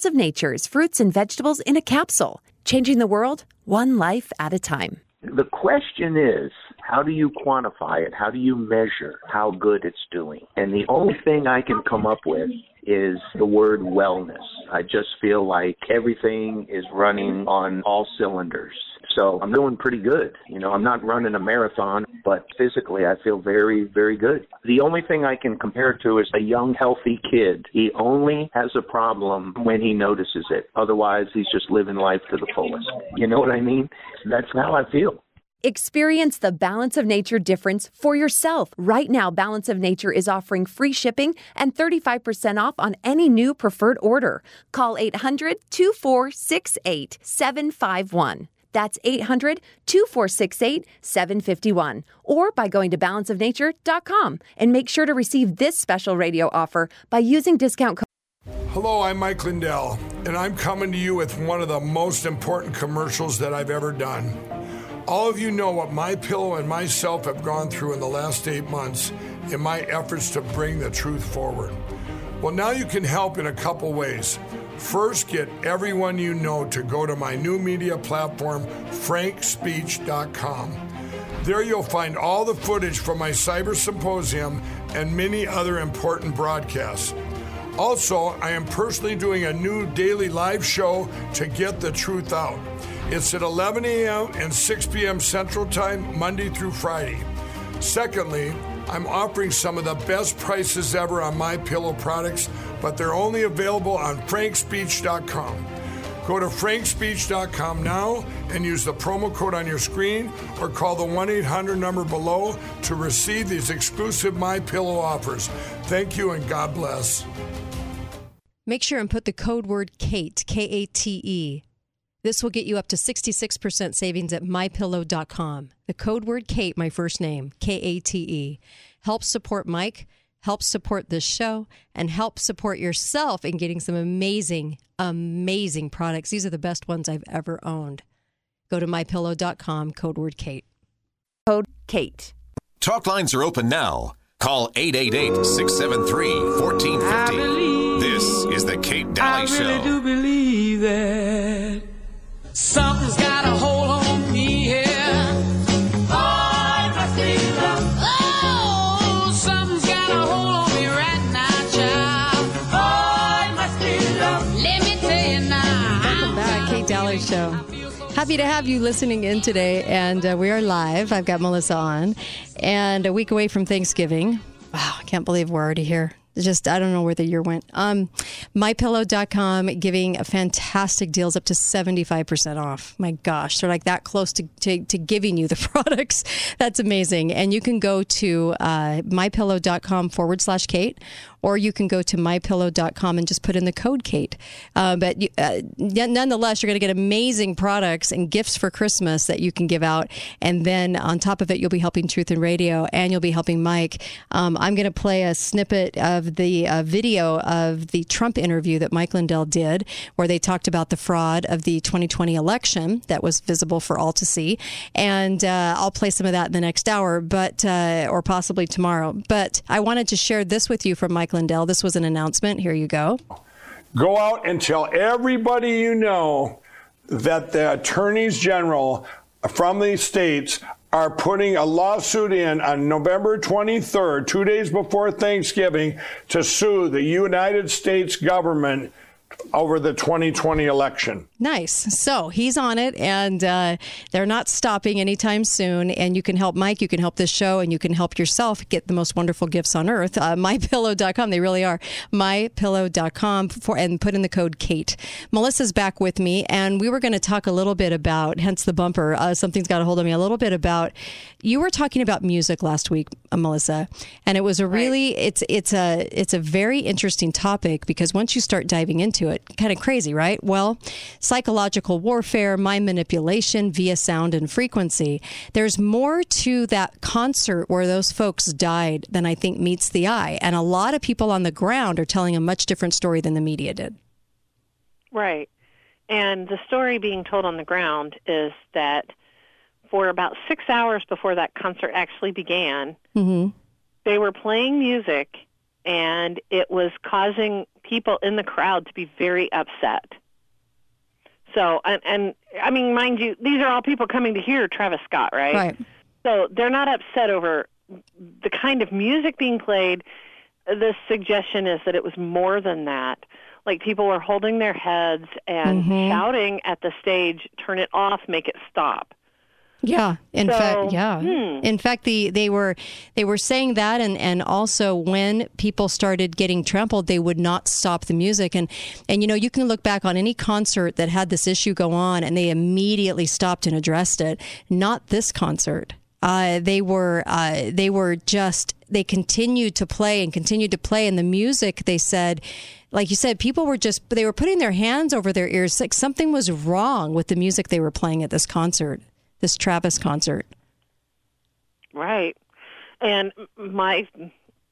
Balance of Nature's fruits and vegetables in a capsule, changing the world one life at a time. The question is, how do you quantify it? How do you measure how good it's doing? And the only thing I can come up with is the word wellness. I just feel like everything is running on all cylinders. So I'm doing pretty good. You know, I'm not running a marathon, but physically I feel very, very good. The only thing I can compare it to is a young, healthy kid. He only has a problem when he notices it. Otherwise, he's just living life to the fullest. You know what I mean? That's how I feel. Experience the Balance of Nature difference for yourself. Right now, Balance of Nature is offering free shipping and 35% off on any new preferred order. Call 800-246-8751. That's 800-246-8751, or by going to balanceofnature.com, and make sure to receive this special radio offer by using discount code. Hello, I'm Mike Lindell, and I'm coming to you with one of the most important commercials that I've ever done. All of you know what MyPillow and myself have gone through in the last 8 months in my efforts to bring the truth forward. Well, now you can help in a couple ways. First, get everyone you know to go to my new media platform, FrankSpeech.com. There you'll find all the footage from my cyber symposium and many other important broadcasts. Also, I am personally doing a new daily live show to get the truth out. It's at 11 a.m. and 6 p.m. Central Time, Monday through Friday. Secondly, I'm offering some of the best prices ever on MyPillow products, but they're only available on frankspeech.com. Go to frankspeech.com now and use the promo code on your screen, or call the 1-800 number below to receive these exclusive MyPillow offers. Thank you and God bless. Make sure and put the code word Kate, K-A-T-E. This will get you up to 66% savings at MyPillow.com. The code word Kate, my first name, K-A-T-E. Help support Mike, help support this show, and help support yourself in getting some amazing, amazing products. These are the best ones I've ever owned. Go to MyPillow.com, code word Kate. Code Kate. Talk lines are open now. Call 888-673-1450. This is the Kate Daly Show. I really do believe that. Something's got a hold on me here. Oh, my freedom. Oh, something's got a hold on me right now, child. Oh, my freedom. Let me tell you now. Welcome back, Kate Daly Show. Happy to have you listening in today, and we are live. I've got Melissa on, and a week away from Thanksgiving. Wow, I can't believe we're already here. Just, I don't know where the year went. MyPillow.com giving fantastic deals up to 75% off. My gosh, they're like that close to giving you the products. That's amazing. And you can go to MyPillow.com/Kate, or you can go to MyPillow.com and just put in the code Kate. Nonetheless, you're going to get amazing products and gifts for Christmas that you can give out. And then on top of it, you'll be helping Truth and Radio, and you'll be helping Mike. I'm going to play a snippet of the video of the Trump interview that Mike Lindell did, where they talked about the fraud of the 2020 election that was visible for all to see. And I'll play some of that in the next hour, but or possibly tomorrow. But I wanted to share this with you from Mike Lindell. This was an announcement. Here you go. Go out and tell everybody you know that the attorneys general from these states are putting a lawsuit in on November 23rd, 2 days before Thanksgiving, to sue the United States government over the 2020 election. Nice. So he's on it, and they're not stopping anytime soon. And you can help Mike, you can help this show, and you can help yourself get the most wonderful gifts on earth. MyPillow.com. They really are. MyPillow.com, and put in the code Kate. Melissa's back with me, and we were going to talk a little bit about, hence the bumper, something's got a hold of me, a little bit about, you were talking about music last week, Melissa, and it was a really, right. It's a very interesting topic, because once you start diving into it, kind of crazy, right? Well, psychological warfare, mind manipulation via sound and frequency. There's more to that concert where those folks died than I think meets the eye. And a lot of people on the ground are telling a much different story than the media did. Right. And the story being told on the ground is that for about 6 hours before that concert actually began, they were playing music and it was causing people in the crowd to be very upset. So, and I mean, mind you, these are all people coming to hear Travis Scott, right? Right. So they're not upset over the kind of music being played. The suggestion is that it was more than that. Like, people were holding their heads and shouting at the stage, turn it off, make it stop. Yeah. In fact, they were saying that, and also when people started getting trampled, they would not stop the music. And you know, you can look back on any concert that had this issue go on, and they immediately stopped and addressed it. Not this concert. They continued to play and continued to play. And the music, they said, like you said, people were they were putting their hands over their ears. Like, something was wrong with the music they were playing at this concert, this Travis concert. Right. And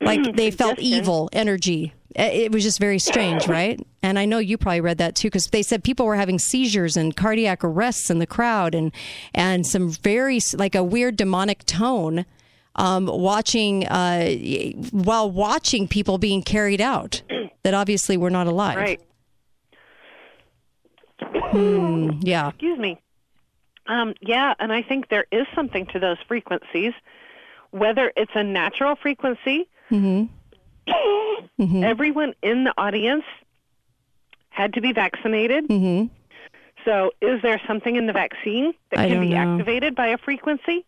they felt evil energy. It was just very strange, right? And I know you probably read that too, because they said people were having seizures and cardiac arrests in the crowd, and some very, like, a weird demonic tone while watching people being carried out that obviously were not alive. Right. Yeah. Excuse me. Yeah, and I think there is something to those frequencies, whether it's a natural frequency. Everyone in the audience had to be vaccinated. So is there something in the vaccine that can be activated by a frequency?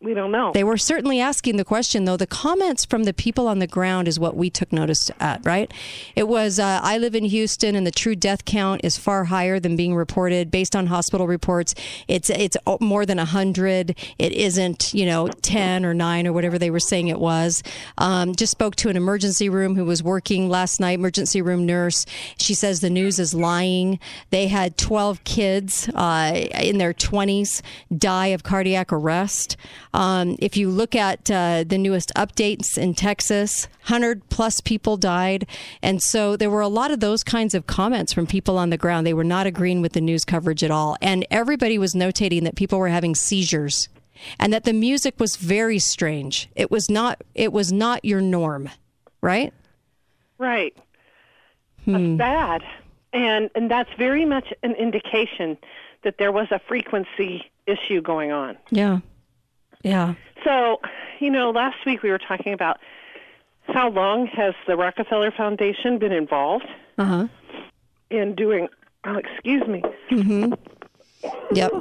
We don't know. They were certainly asking the question, though. The comments from the people on the ground is what we took notice at, right? It was, I live in Houston, and the true death count is far higher than being reported. Based on hospital reports, it's more than 100. It isn't, 10 or 9 or whatever they were saying it was. Just spoke to an emergency room who was working last night, emergency room nurse. She says the news is lying. They had 12 kids in their 20s die of cardiac arrest. If you look at the newest updates in Texas, 100 plus people died. And so there were a lot of those kinds of comments from people on the ground. They were not agreeing with the news coverage at all. And everybody was notating that people were having seizures and that the music was very strange. It was not your norm, right? Right. That's bad. And that's very much an indication that there was a frequency issue going on. Yeah. Yeah. So, last week we were talking about how long has the Rockefeller Foundation been involved in doing, excuse me. Yep.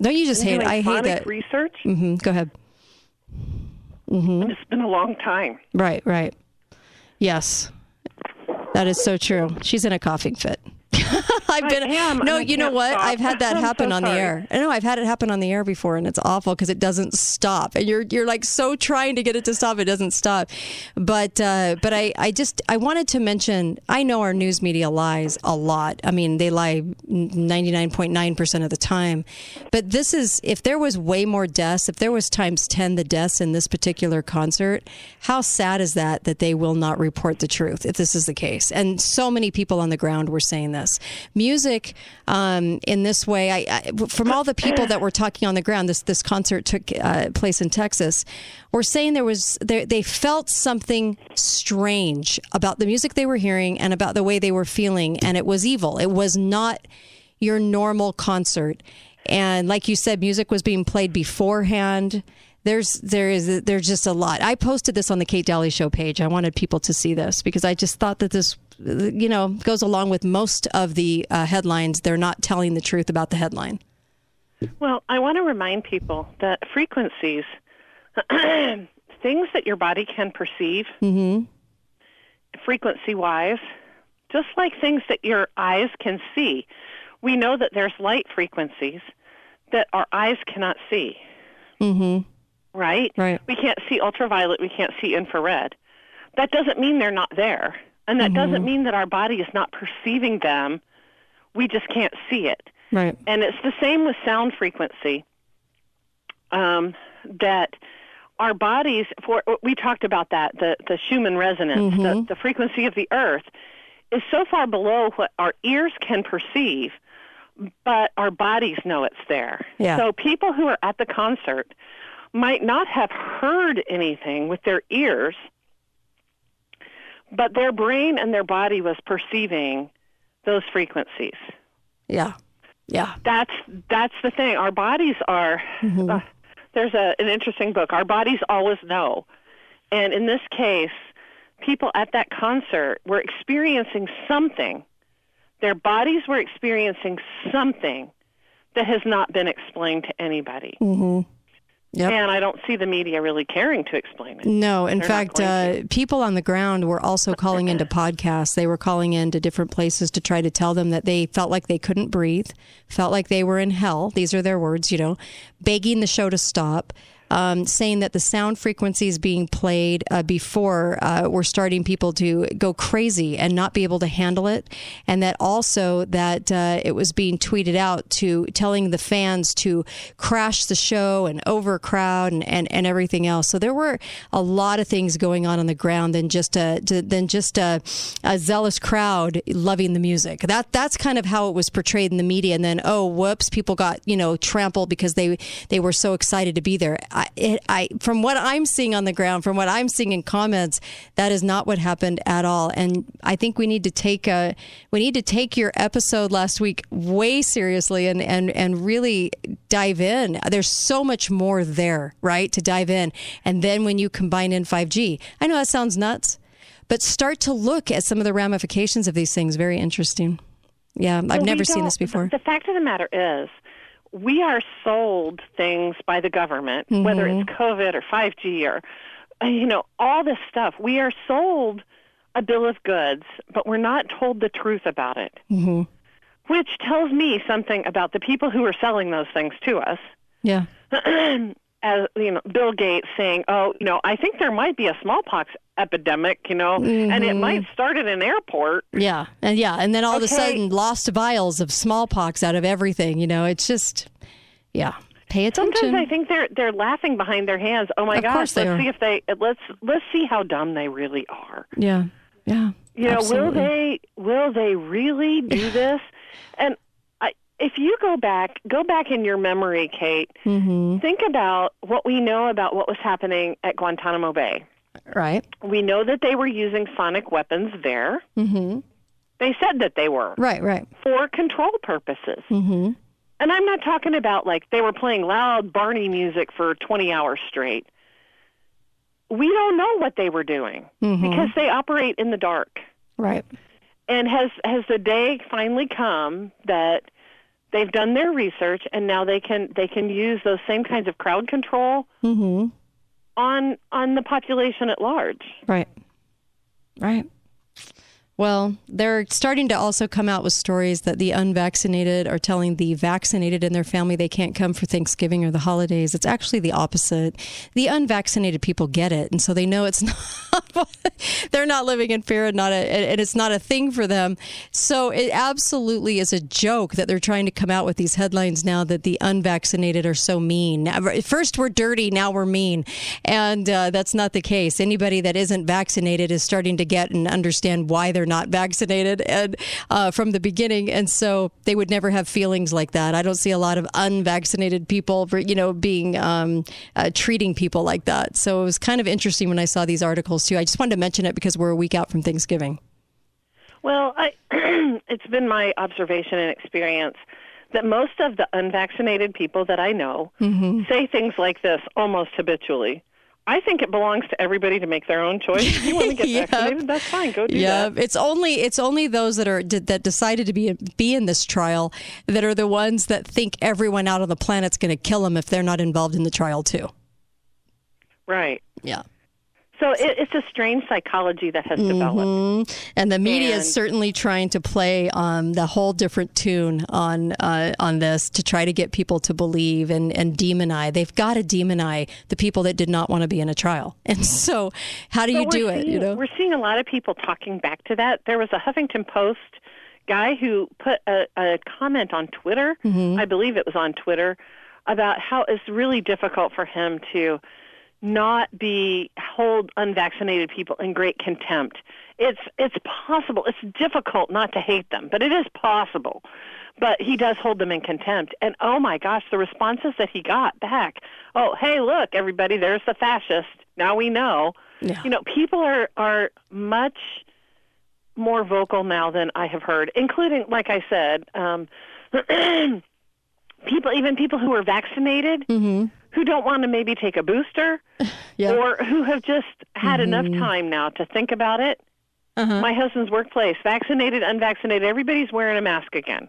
Don't you just hate it? I hate that. Research? Go ahead. It's been a long time. Right, right. Yes. That is so true. She's in a coughing fit. I've had that happen on the air. I know I've had it happen on the air before, and it's awful because it doesn't stop, and you're like so trying to get it to stop, it doesn't stop. But I wanted to mention, I know our news media lies a lot. I mean, they lie 99.9% of the time. But this is, if there was way more deaths, if there was times 10 the deaths in this particular concert, how sad is that they will not report the truth if this is the case? And so many people on the ground were saying this. Music in this way, from all the people that were talking on the ground, this concert took place in Texas, were saying they felt something strange about the music they were hearing and about the way they were feeling, and it was evil. It was not your normal concert. And like you said, music was being played beforehand. There's just a lot. I posted this on the Kate Daly Show page. I wanted people to see this because I just thought that this, goes along with most of the headlines. They're not telling the truth about the headline. Well, I want to remind people that frequencies, things that your body can perceive, frequency-wise, just like things that your eyes can see. We know that there's light frequencies that our eyes cannot see. Right? Right. We can't see ultraviolet. We can't see infrared. That doesn't mean they're not there. And that doesn't mean that our body is not perceiving them. We just can't see it. Right. And it's the same with sound frequency, that our bodies, we talked about that, the Schumann resonance, the frequency of the earth, is so far below what our ears can perceive, but our bodies know it's there. Yeah. So people who are at the concert might not have heard anything with their ears, But their brain and their body was perceiving those frequencies. Yeah. Yeah. That's the thing. Our bodies are, mm-hmm. There's an interesting book, Our Bodies Always Know. And in this case, people at that concert were experiencing something. Their bodies were experiencing something that has not been explained to anybody. Mm-hmm. Yep. And I don't see the media really caring to explain it. No, in fact, people on the ground were also calling into podcasts. They were calling into different places to try to tell them that they felt like they couldn't breathe, felt like they were in hell. These are their words, you know, begging the show to stop, saying that the sound frequencies being played before were starting people to go crazy and not be able to handle it. And that also that it was being tweeted out to telling the fans to crash the show and overcrowd and everything else. So there were a lot of things going on the ground than just a zealous crowd loving the music. That's kind of how it was portrayed in the media. And then, oh, whoops, people got, you know, trampled because they were so excited to be there. From what I'm seeing on the ground, from what I'm seeing in comments, that is not what happened at all. And I think we need to take your episode last week way seriously and really dive in. There's so much more there, right, to dive in. And then when you combine in 5G, I know that sounds nuts, but start to look at some of the ramifications of these things. Very interesting. Yeah, I've never seen this before. The fact of the matter is, we are sold things by the government, mm-hmm. whether it's COVID or 5G or, you know, all this stuff. We are sold a bill of goods, but we're not told the truth about it, mm-hmm. which tells me something about the people who are selling those things to us. Yeah. As you know, Bill Gates saying, oh, you know, I think there might be a smallpox epidemic, you know, mm-hmm. and it might start at an airport. Yeah. And then all of a sudden, lost vials of smallpox out of everything. You know, it's just, yeah. Pay attention. Sometimes I think they're laughing behind their hands. Oh my gosh, let's see how dumb they really are. Yeah. You know, absolutely. will they really do this? And if you go back in your memory, Kate, mm-hmm. think about what we know about what was happening at Guantanamo Bay. Right. We know that they were using sonic weapons there. Mm-hmm. They said that they were. Right. For control purposes. Mm-hmm. And I'm not talking about like they were playing loud Barney music for 20 hours straight. We don't know what they were doing mm-hmm. because they operate in the dark. Right. And has the day finally come that they've done their research, and now they can use those same kinds of crowd control mm-hmm. on the population at large. Right. Well, they're starting to also come out with stories that the unvaccinated are telling the vaccinated and their family they can't come for Thanksgiving or the holidays. It's actually the opposite. The unvaccinated people get it, and so they know it's not. They're not living in fear, and it's not a thing for them. So it absolutely is a joke that they're trying to come out with these headlines now that the unvaccinated are so mean. First we're dirty, now we're mean, and that's not the case. Anybody that isn't vaccinated is starting to get and understand why they're not vaccinated and from the beginning, and so they would never have feelings like that. I don't see a lot of unvaccinated people, being treating people like that. So it was kind of interesting when I saw these articles too. I just wanted to mention it because we're a week out from Thanksgiving. Well, it's been my observation and experience that most of the unvaccinated people that I know mm-hmm. say things like this almost habitually. I think it belongs to everybody to make their own choice. If you want to get vaccinated, that's fine. Go do that. It's only those that decided to be in this trial that are the ones that think everyone out on the planet's going to kill them if they're not involved in the trial too. Right. Yeah. So it's a strange psychology that has developed. And the media is certainly trying to play the whole different tune on this to try to get people to believe and demonize. They've got to demonize the people that did not want to be in a trial. And so how do you do it? You know, we're seeing a lot of people talking back to that. There was a Huffington Post guy who put a comment on Twitter, mm-hmm. I believe it was on Twitter, about how it's really difficult for him to not hold unvaccinated people in great contempt. It's possible. It's difficult not to hate them, but it is possible. But he does hold them in contempt. And oh my gosh, the responses that he got back. Oh, hey, look, everybody, there's the fascist. Now we know. Yeah. You know, people are much more vocal now than I have heard, including, like I said, people who are vaccinated, mm-hmm. who don't want to maybe take a booster, yeah. or who have just had mm-hmm. enough time now to think about it. Uh-huh. My husband's workplace, vaccinated, unvaccinated, everybody's wearing a mask again.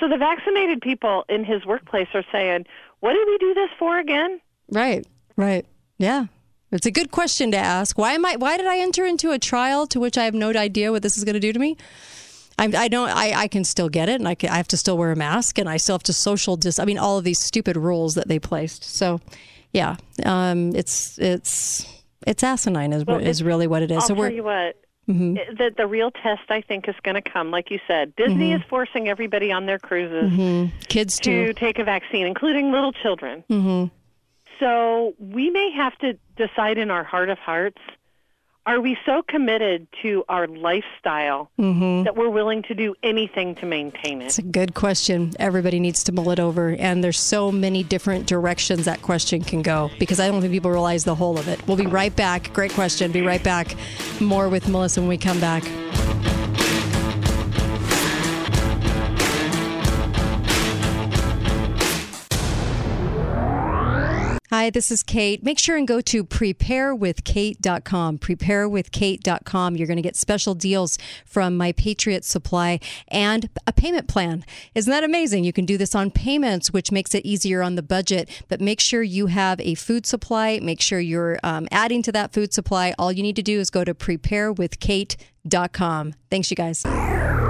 So the vaccinated people in his workplace are saying, what did we do this for again? Right, right. Yeah. It's a good question to ask. Why did I enter into a trial to which I have no idea what this is going to do to me? I can still get it, and I have to still wear a mask, and I still have to all of these stupid rules that they placed. So, yeah, it's asinine is really what it is. I'll tell you what, mm-hmm. the real test, I think, is going to come, like you said. Disney mm-hmm. is forcing everybody on their cruises mm-hmm. Kids to take a vaccine, including little children. Mm-hmm. So we may have to decide in our heart of hearts, are we so committed to our lifestyle mm-hmm. that we're willing to do anything to maintain it? It's a good question. Everybody needs to mull it over. And there's so many different directions that question can go, because I don't think people realize the whole of it. We'll be right back. Great question. Be right back. More with Melissa when we come back. Hi, this is Kate. Make sure and go to preparewithkate.com. Preparewithkate.com. You're going to get special deals from My Patriot Supply and a payment plan. Isn't that amazing? You can do this on payments, which makes it easier on the budget. But make sure you have a food supply. Make sure you're adding to that food supply. All you need to do is go to preparewithkate.com. Thanks, you guys.